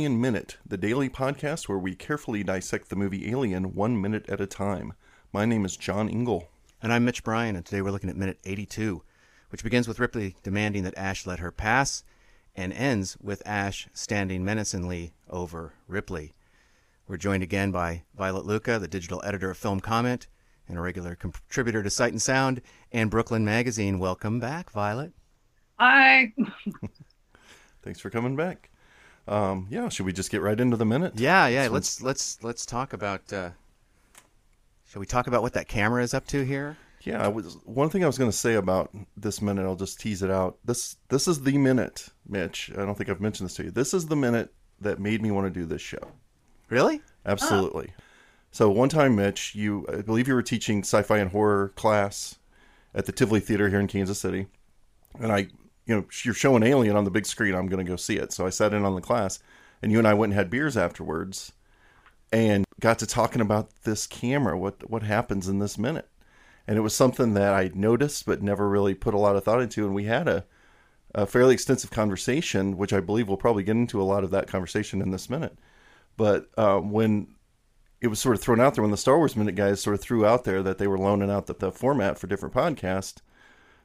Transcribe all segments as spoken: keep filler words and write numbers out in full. Alien Minute, the daily podcast where we carefully dissect the movie Alien one minute at a time. My name is John Ingle. And I'm Mitch Bryan, and today we're looking at Minute eighty-two, which begins with Ripley demanding that Ash let her pass, and ends with Ash standing menacingly over Ripley. We're joined again by Violet Lucca, the digital editor of Film Comment, and a regular contributor to Sight and Sound, and Brooklyn Magazine. Welcome back, Violet. Hi. Thanks for coming back. Um, yeah, should we just get right into the minute? Yeah, yeah. So let's let's let's talk about. Uh, shall we talk about what that camera is up to here? Yeah, I was one thing I was going to say about this minute. I'll just tease it out. This this is the minute, Mitch. I don't think I've mentioned this to you. This is the minute that made me want to do this show. Really? Absolutely. Oh. So one time, Mitch, you I believe you were teaching sci-fi and horror class at the Tivoli Theater here in Kansas City, and I. You know, you're showing Alien on the big screen. I'm going to go see it. So I sat in on the class, and you and I went and had beers afterwards and got to talking about this camera, what what happens in this minute. And it was something that I noticed but never really put a lot of thought into. And we had a, a fairly extensive conversation, which I believe we'll probably get into a lot of that conversation in this minute. But uh, when it was sort of thrown out there, when the Star Wars Minute guys sort of threw out there that they were loaning out the, the format for different podcasts,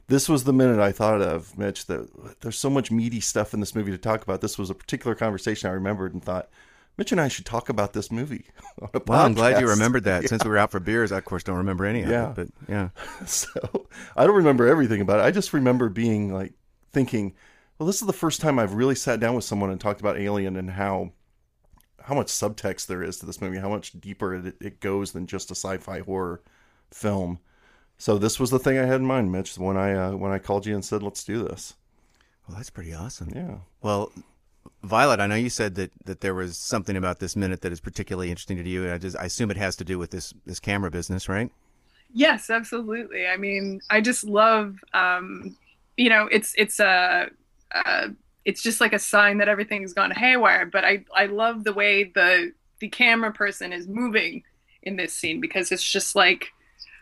this was the minute I thought of, Mitch, that there's so much meaty stuff in this movie to talk about. This was a particular conversation I remembered and thought, Mitch and I should talk about this movie on a podcast. Well, I'm glad you remembered that. Yeah. Since we were out for beers, I, of course, don't remember any of yeah. it. But, yeah. So I don't remember everything about it. I just remember being like thinking, well, this is the first time I've really sat down with someone and talked about Alien and how how much subtext there is to this movie, how much deeper it, it goes than just a sci-fi horror film. So this was the thing I had in mind, Mitch, when I uh, when I called you and said, let's do this. Well, that's pretty awesome. Yeah. Well, Violet, I know you said that, that there was something about this minute that is particularly interesting to you. And I just I assume it has to do with this, this camera business, right? Yes, absolutely. I mean, I just love, um, you know, it's it's a, a it's just like a sign that everything's gone haywire. But I, I love the way the the camera person is moving in this scene, because it's just like,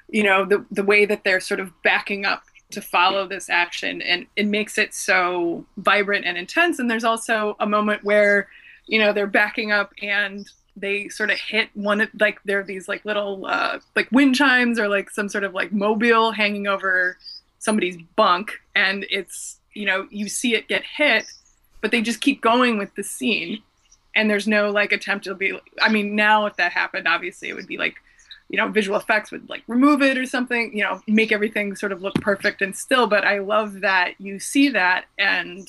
you know, the the way that they're sort of backing up to follow this action, and it makes it so vibrant and intense. And there's also a moment where, you know, they're backing up and they sort of hit one of, like, there are these like little uh, like wind chimes or like some sort of like mobile hanging over somebody's bunk, and it's, you know, you see it get hit, but they just keep going with the scene, and there's no like attempt to be, I mean, now if that happened, obviously it would be like, you know, visual effects would like remove it or something, you know, make everything sort of look perfect and still. But I love that you see that, and,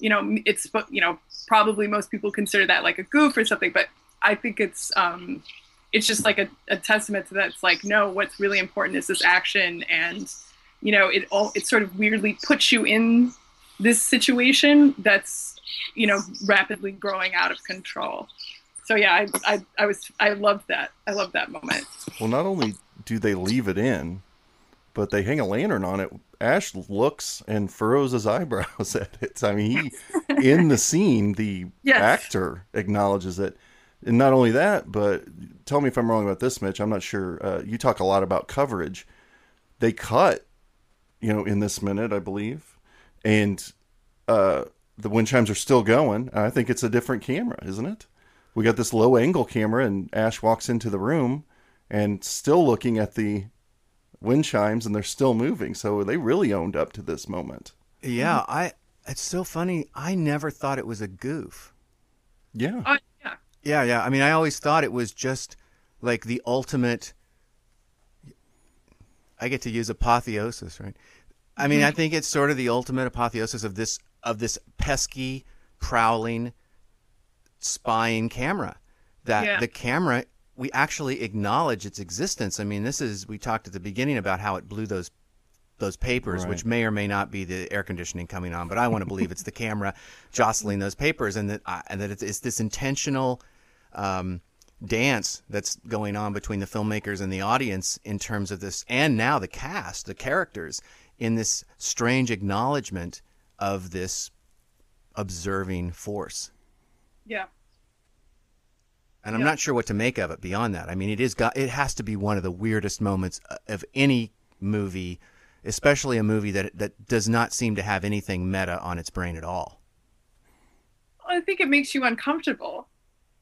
you know, it's, you know, probably most people consider that like a goof or something, but I think it's, um, it's just like a, a testament to that. It's like, no, what's really important is this action. And, you know, it all, it sort of weirdly puts you in this situation that's, you know, rapidly growing out of control. So yeah, I, I I was I loved that. I loved that moment. Well, not only do they leave it in, but they hang a lantern on it. Ash looks and furrows his eyebrows at it. I mean, he in the scene, the yes. actor acknowledges it. And not only that, but tell me if I'm wrong about this, Mitch. I'm not sure. Uh, you talk a lot about coverage. They cut, you know, in this minute, I believe, and uh, the wind chimes are still going. I think it's a different camera, isn't it? We got this low angle camera, and Ash walks into the room and still looking at the wind chimes, and they're still moving. So they really owned up to this moment. Yeah. Mm-hmm. I, it's so funny. I never thought it was a goof. Yeah. Uh, yeah. Yeah. Yeah. I mean, I always thought it was just like the ultimate, I get to use apotheosis, right? I mean, mm-hmm. I think it's sort of the ultimate apotheosis of this, of this pesky prowling spying camera, that yeah. the camera, we actually acknowledge its existence. I mean, this is, we talked at the beginning about how it blew those those papers, right, which may or may not be the air conditioning coming on, but I want to believe it's the camera jostling those papers, and that uh, and that it's, it's this intentional um dance that's going on between the filmmakers and the audience in terms of this, and now the cast, the characters, in this strange acknowledgement of this observing force. Yeah. And I'm yeah. not sure what to make of it beyond that. I mean, it is got, it has to be one of the weirdest moments of any movie, especially a movie that that does not seem to have anything meta on its brain at all. I think it makes you uncomfortable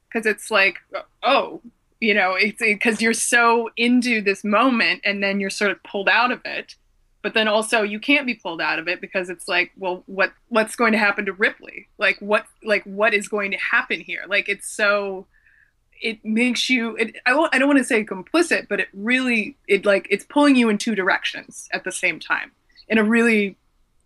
because it's like, oh, you know, it's because you're so into this moment and then you're sort of pulled out of it. But then also you can't be pulled out of it because it's like, well, what what's going to happen to Ripley? Like what like what is going to happen here? Like it's so it makes you it, I, I don't want to say complicit, but it really it like it's pulling you in two directions at the same time in a really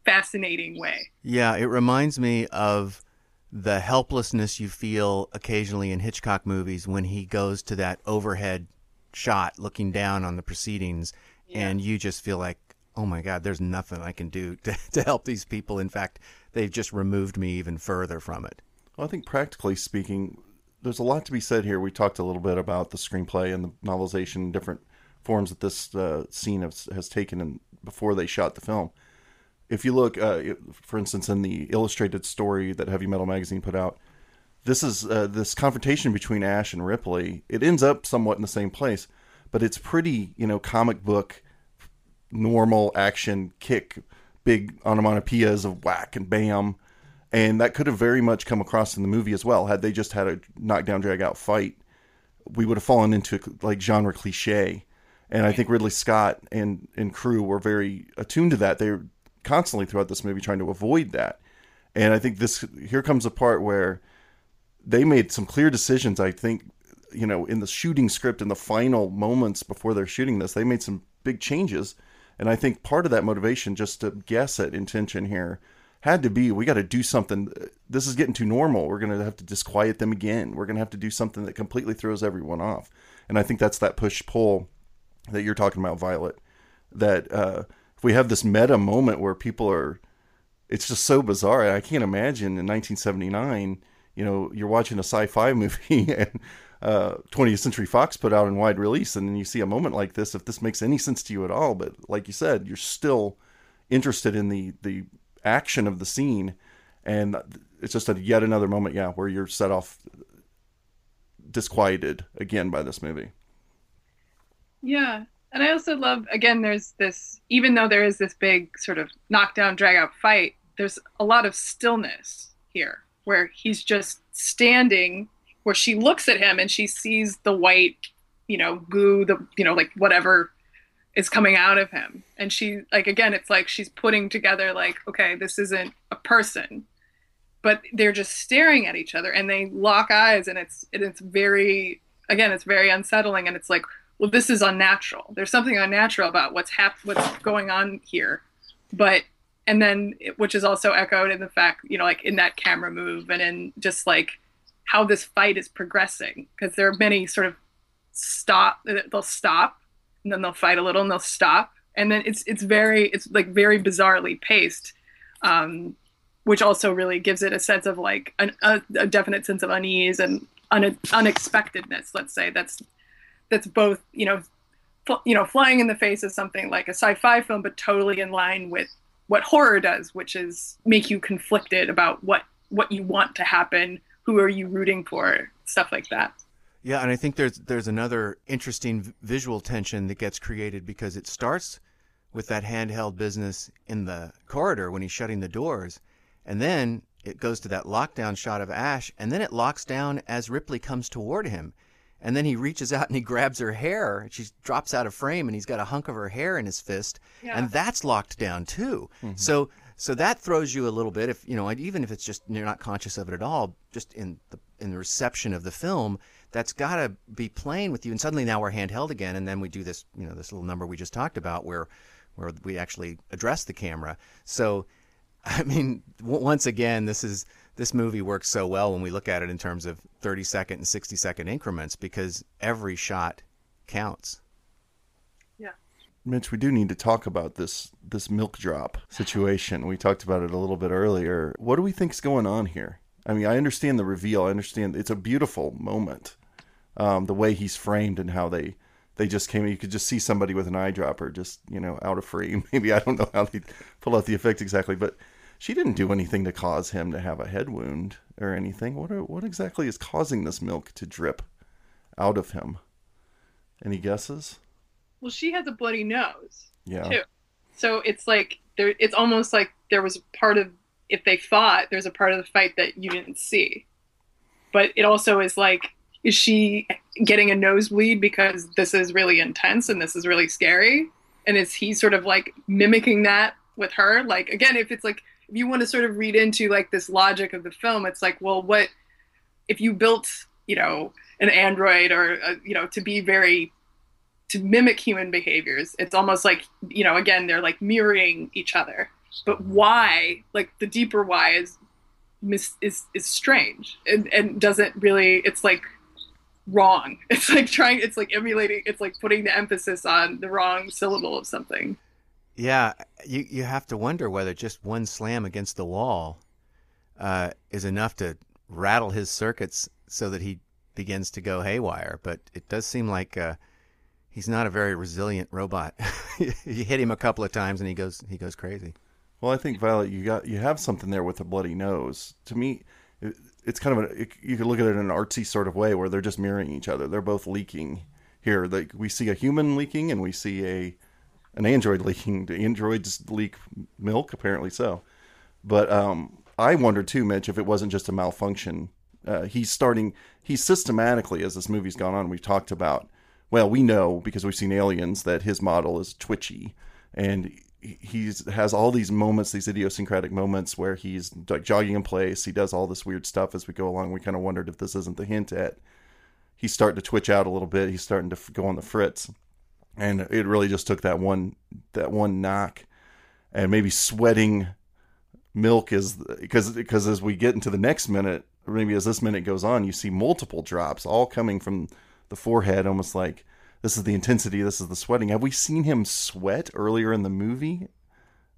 fascinating way. Yeah, it reminds me of the helplessness you feel occasionally in Hitchcock movies when he goes to that overhead shot looking down on the proceedings, yeah. and you just feel like, oh my God, there's nothing I can do to, to help these people. In fact, they've just removed me even further from it. Well, I think practically speaking, there's a lot to be said here. We talked a little bit about the screenplay and the novelization, different forms that this uh, scene has, has taken in, before they shot the film. If you look, uh, for instance, in the illustrated story that Heavy Metal magazine put out, this is uh, this confrontation between Ash and Ripley. It ends up somewhat in the same place, but it's pretty, you know, comic book, normal action kick, big onomatopoeias of whack and bam. And that could have very much come across in the movie as well. Had they just had a knockdown, drag out fight, we would have fallen into like genre cliche. And I think Ridley Scott and, and crew were very attuned to that. They were constantly throughout this movie trying to avoid that. And I think this, here comes a part where they made some clear decisions. I think, you know, in the shooting script, in the final moments before they're shooting this, they made some big changes. And I think part of that motivation, just to guess at intention here, had to be, we got to do something. This is getting too normal. We're going to have to disquiet them again. We're going to have to do something that completely throws everyone off. And I think that's that push-pull that you're talking about, Violet, that uh, if we have this meta moment where people are, it's just so bizarre. I can't imagine in nineteen seventy-nine, you know, you're watching a sci-fi movie and uh, twentieth Century Fox put out in wide release, and then you see a moment like this, if this makes any sense to you at all. But like you said, you're still interested in the, the action of the scene. And it's just a yet another moment, yeah, where you're set off, disquieted again by this movie. Yeah. And I also love, again, there's this, even though there is this big sort of knockdown, drag out fight, there's a lot of stillness here where he's just standing, where she looks at him and she sees the white, you know, goo, the, you know, like whatever is coming out of him. And she, like, again, it's like she's putting together, like, okay, this isn't a person, but they're just staring at each other and they lock eyes, and it's, and it's very, again, it's very unsettling. And it's like, well, this is unnatural. There's something unnatural about what's hap- what's going on here. But, and then, which is also echoed in the fact, you know, like in that camera move and in just like, how this fight is progressing, because there are many sort of stop, they'll stop and then they'll fight a little and they'll stop. And then it's, it's very, it's like very bizarrely paced, um, which also really gives it a sense of like an, a, a definite sense of unease and un, unexpectedness. Let's say that's, that's both, you know, fl- you know, flying in the face of something like a sci-fi film, but totally in line with what horror does, which is make you conflicted about what, what you want to happen. Who are you rooting for? Stuff like that. Yeah, and I think there's there's another interesting visual tension that gets created, because it starts with that handheld business in the corridor when he's shutting the doors, and then it goes to that lockdown shot of Ash, and then it locks down as Ripley comes toward him, and then he reaches out and he grabs her hair. She drops out of frame, and he's got a hunk of her hair in his fist, yeah. and that's locked down too. Mm-hmm. So. So that throws you a little bit, if you know, even if it's just you're not conscious of it at all, just in the in the reception of the film, that's got to be playing with you. And suddenly now we're handheld again, and then we do this, you know, this little number we just talked about, where where we actually address the camera. So, I mean, w- once again, this is this movie works so well when we look at it in terms of thirty second and sixty second increments, because every shot counts. Mitch, we do need to talk about this this milk drop situation. We talked about it a little bit earlier. What do we think's going on here? I mean, I understand the reveal. I understand it's a beautiful moment, um, the way he's framed and how they they just came. You could just see somebody with an eyedropper just, you know, out of frame. Maybe I don't know how they pull out the effect exactly, but she didn't do anything to cause him to have a head wound or anything. What are, what exactly is causing this milk to drip out of him? Any guesses? Well, she has a bloody nose, yeah. too. So it's like there. It's almost like there was part of if they fought, there's a part of the fight that you didn't see. But it also is like, is she getting a nosebleed because this is really intense and this is really scary? And is he sort of like mimicking that with her? Like, again, if it's like, if you want to sort of read into like this logic of the film, it's like, well, what if you built, you know, an android or, uh, you know, to be very, to mimic human behaviors? It's almost like, you know, again, they're like mirroring each other. But why, like the deeper why is mis- is is strange and, and doesn't really, it's like wrong. It's like trying, it's like emulating, it's like putting the emphasis on the wrong syllable of something. Yeah, you, you have to wonder whether just one slam against the wall uh, is enough to rattle his circuits so that he begins to go haywire. But it does seem like uh, he's not a very resilient robot. You hit him a couple of times and he goes he goes crazy. Well, I think, Violet, you got you have something there with a bloody nose. To me, it, it's kind of a, it, you could look at it in an artsy sort of way where they're just mirroring each other. They're both leaking here. Like we see a human leaking and we see a an android leaking. Do androids leak milk? Apparently so. But um, I wonder too, Mitch, if it wasn't just a malfunction. Uh, he's starting. He systematically, as this movie's gone on, we've talked about. Well, we know because we've seen Aliens that his model is twitchy, and he's has all these moments, these idiosyncratic moments where he's jogging in place. He does all this weird stuff as we go along. We kind of wondered if this isn't the hint at he's starting to twitch out a little bit. He's starting to go on the fritz, and it really just took that one that one knock, and maybe sweating milk is because because as we get into the next minute, or maybe as this minute goes on, you see multiple drops all coming from the forehead, almost like this is the intensity, this is the sweating. Have we seen him sweat earlier in the movie?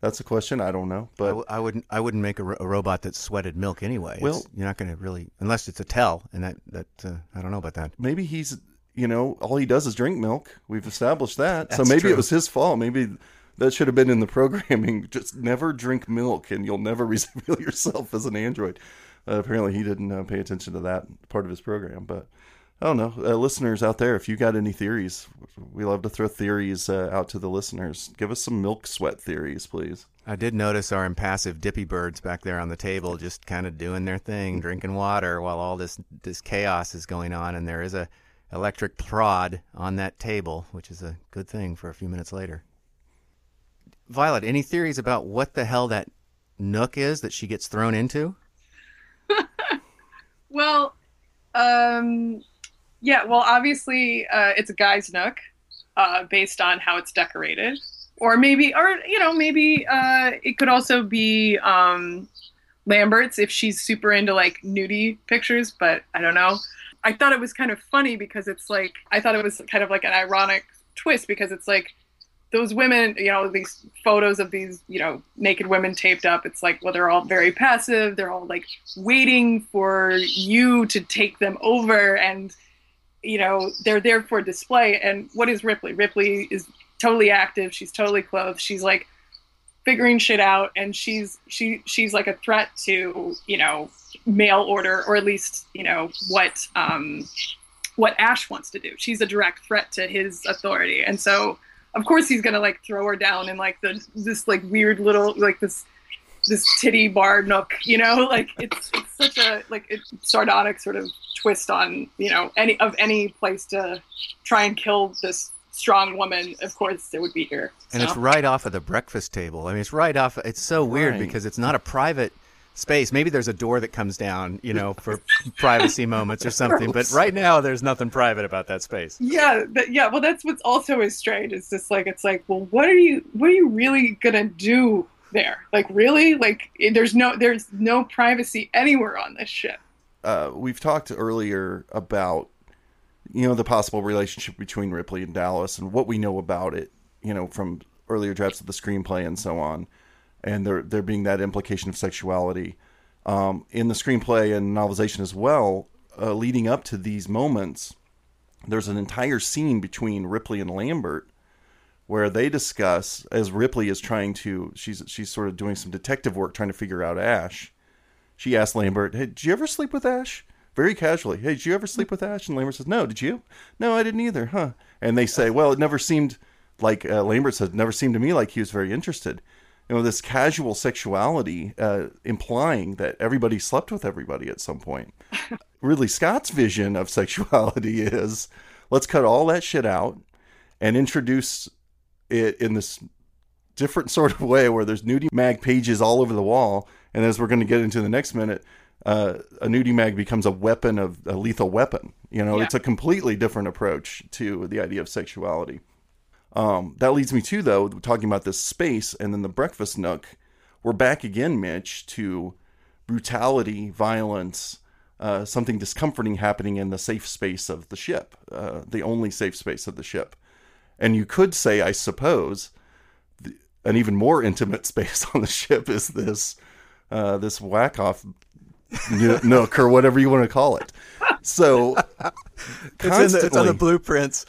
That's a question. I don't know, but I, w- I wouldn't. I wouldn't make a, ro- a robot that sweated milk anyway. Well, it's, you're not going to really, unless it's a tell, and that that uh, I don't know about that. Maybe he's, you know, all he does is drink milk. We've established that. So maybe true. It was his fault. Maybe that should have been in the programming. Just never drink milk, and you'll never reveal yourself as an android. Uh, apparently, he didn't uh, pay attention to that part of his program, but. I don't know. Uh, listeners out there, if you got any theories, we love to throw theories uh, out to the listeners. Give us some milk sweat theories, please. I did notice our impassive dippy birds back there on the table just kind of doing their thing, drinking water while all this, this chaos is going on. And there is a electric prod on that table, which is a good thing for a few minutes later. Violet, any theories about what the hell that nook is that she gets thrown into? Well, um... Yeah, well, obviously, uh, it's a guy's nook uh, based on how it's decorated. Or maybe, or, you know, maybe uh, it could also be um, Lambert's if she's super into, like, nudie pictures, but I don't know. I thought it was kind of funny because it's like, I thought it was kind of like an ironic twist because it's like those women, you know, these photos of these, you know, naked women taped up. It's like, well, they're all very passive. They're all, like, waiting for you to take them over and... you know, they're there for display. And what is Ripley? Ripley is totally active. She's totally clothed. She's like figuring shit out. And she's, she, she's like a threat to, you know, mail order, or at least, you know, what, um, what Ash wants to do. She's a direct threat to his authority. And so of course he's going to like throw her down in like the, this like weird little, like this, this titty bar nook, you know, like it's, it's such a, like it's sardonic sort of twist on, you know, any of any place to try and kill this strong woman. Of course it would be here. So. And it's right off of the breakfast table. I mean, it's right off. It's so weird right. Because it's not a private space. Maybe there's a door that comes down, you know, for privacy moments or something, but right now there's nothing private about that space. Yeah. But, yeah. Well, that's what's also is strange. It's just like, it's like, well, what are you, what are you really going to do there? Like, really? Like there's no, there's no privacy anywhere on this ship. Uh, we've talked earlier about, you know, the possible relationship between Ripley and Dallas and what we know about it, you know, from earlier drafts of the screenplay and so on. And there, there being that implication of sexuality, um, in the screenplay and novelization as well, uh, leading up to these moments, there's an entire scene between Ripley and Lambert where they discuss as Ripley is trying to, she's, she's sort of doing some detective work, trying to figure out Ash. She asked Lambert, hey, did you ever sleep with Ash? Very casually. Hey, did you ever sleep with Ash? And Lambert says, no, did you? No, I didn't either. Huh? And they say, well, it never seemed like, uh, Lambert said, never seemed to me like he was very interested. you know, this casual sexuality, uh, implying that everybody slept with everybody at some point. Ridley Scott's vision of sexuality is, let's cut all that shit out and introduce it in this different sort of way where there's nudie mag pages all over the wall. And as we're going to get into the next minute, uh, a nudie mag becomes a weapon of a lethal weapon. You know, yeah. It's a completely different approach to the idea of sexuality. Um, that leads me to, though, talking about this space and then the breakfast nook. We're back again, Mitch, to brutality, violence, uh, something discomforting happening in the safe space of the ship, uh, the only safe space of the ship. And you could say, I suppose, the, an even more intimate space on the ship is this uh, this whack-off nook or whatever you want to call it. So constantly. It's, in the, it's on the blueprints.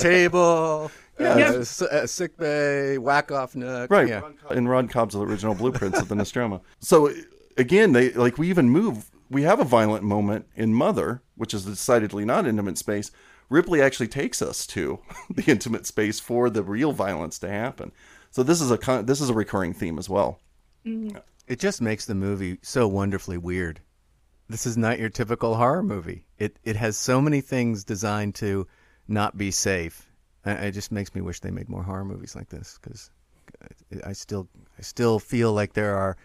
Table, yeah. uh, yeah. sick bay, whack off nook, right? Yeah. In Ron Cobb's original blueprints of the Nostromo. So again, they like we even move. We have a violent moment in Mother, which is decidedly not intimate space. Ripley actually takes us to the intimate space for the real violence to happen. So this is a this is a recurring theme as well. Mm-hmm. It just makes the movie so wonderfully weird. This is not your typical horror movie. It it has so many things designed to not be safe. It just makes me wish they made more horror movies like this, because I still I still feel like there are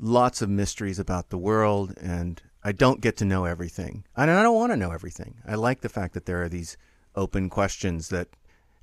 lots of mysteries about the world, and I don't get to know everything. And I don't want to know everything. I like the fact that there are these open questions that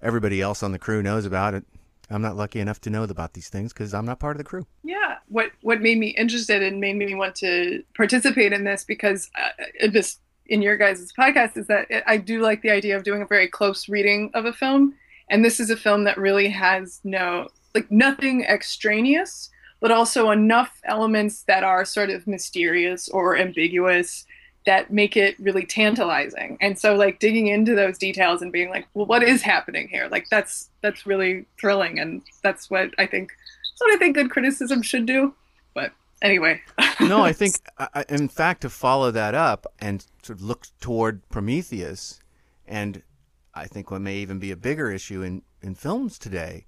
everybody else on the crew knows about it. I'm not lucky enough to know about these things because I'm not part of the crew. Yeah. What what made me interested and made me want to participate in this, because uh, this in your guys' podcast, is that it, I do like the idea of doing a very close reading of a film. And this is a film that really has no, like nothing extraneous, but also enough elements that are sort of mysterious or ambiguous that make it really tantalizing. And so like digging into those details and being like, well, what is happening here? Like that's, that's really thrilling. And that's what I think, that's what I think good criticism should do. But anyway. No, I think I, in fact, to follow that up and to look toward Prometheus, and I think what may even be a bigger issue in, in films today,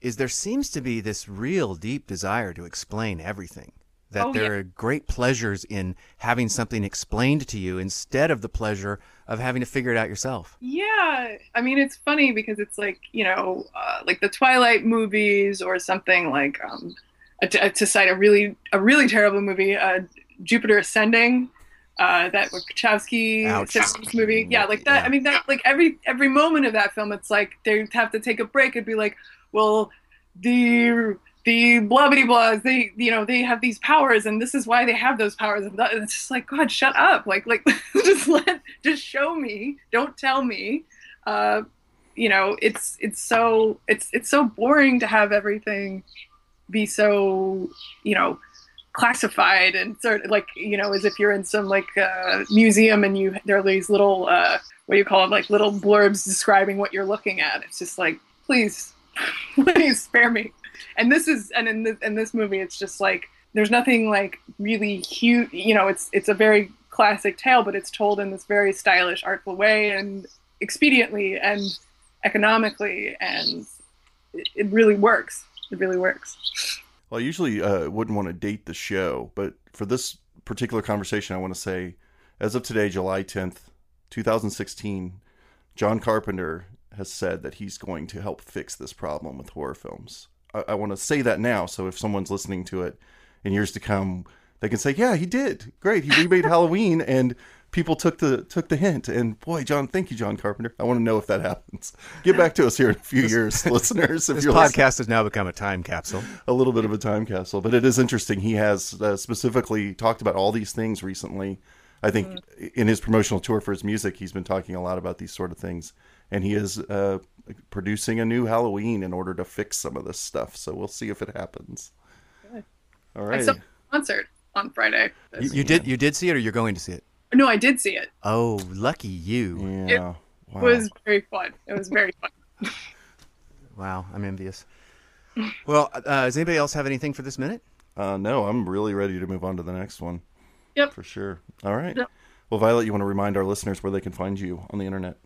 is there seems to be this real deep desire to explain everything. That oh, there yeah. are great pleasures in having something explained to you instead of the pleasure of having to figure it out yourself. Yeah. I mean, it's funny because it's like, you know, uh, like the Twilight movies or something like, um, a, a, to cite a really a really terrible movie, uh, Jupiter Ascending, uh, that Wachowski sisters movie. Yeah, like that. Yeah. I mean, that like every every moment of that film, it's like they have to take a break and be like, well, the... the blah blah blahs, they, you know, they have these powers and this is why they have those powers. And it's just like, God, shut up. Like, like, just let, just show me. Don't tell me. Uh, you know, it's, it's so, it's, it's so boring to have everything be so, you know, classified and sort of like, you know, as if you're in some like uh, museum and you, there are these little, uh, what do you call them? Like little blurbs describing what you're looking at. It's just like, please, please spare me. And this is, and in this, in this movie, it's just like, there's nothing like really huge, you know, it's, it's a very classic tale, but it's told in this very stylish, artful way and expediently and economically. And it, it really works. It really works. Well, I usually uh, wouldn't want to date the show, but for this particular conversation, I want to say, as of today, July tenth, twenty sixteen, John Carpenter has said that he's going to help fix this problem with horror films. I want to say that now, so if someone's listening to it in years to come, they can say, "Yeah, he did great. He remade Halloween, and people took the took the hint." And boy, John, thank you, John Carpenter. I want to know if that happens. Get back to us here in a few this, years, listeners. If this you're podcast listening. Has now become a time capsule, a little bit of a time capsule, but it is interesting. He has uh, specifically talked about all these things recently. I think mm. in his promotional tour for his music, he's been talking a lot about these sort of things. And he is uh, producing a new Halloween in order to fix some of this stuff. So we'll see if it happens. Good. All right. I saw a concert on Friday. You, you did you did see it, or you're going to see it? No, I did see it. Oh, lucky you. Yeah. It wow. was very fun. It was very fun. Wow, I'm envious. Well, uh, does anybody else have anything for this minute? Uh, no, I'm really ready to move on to the next one. Yep. For sure. All right. Yep. Well, Violet, you want to remind our listeners where they can find you on the internet?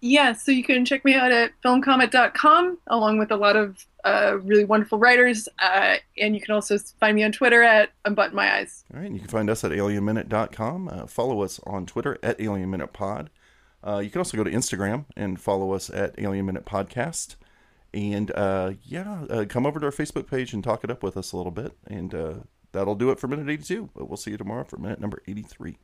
Yeah, so you can check me out at Film Comment dot com, along with a lot of uh, really wonderful writers. Uh, and you can also find me on Twitter at Unbutton My Eyes. All right. And you can find us at Alien Minute dot com. Uh, follow us on Twitter at AlienMinutePod. Uh, you can also go to Instagram and follow us at AlienMinutePodcast. And uh, yeah, uh, come over to our Facebook page and talk it up with us a little bit. And uh, that'll do it for Minute eighty-two. But we'll see you tomorrow for Minute number eighty-three.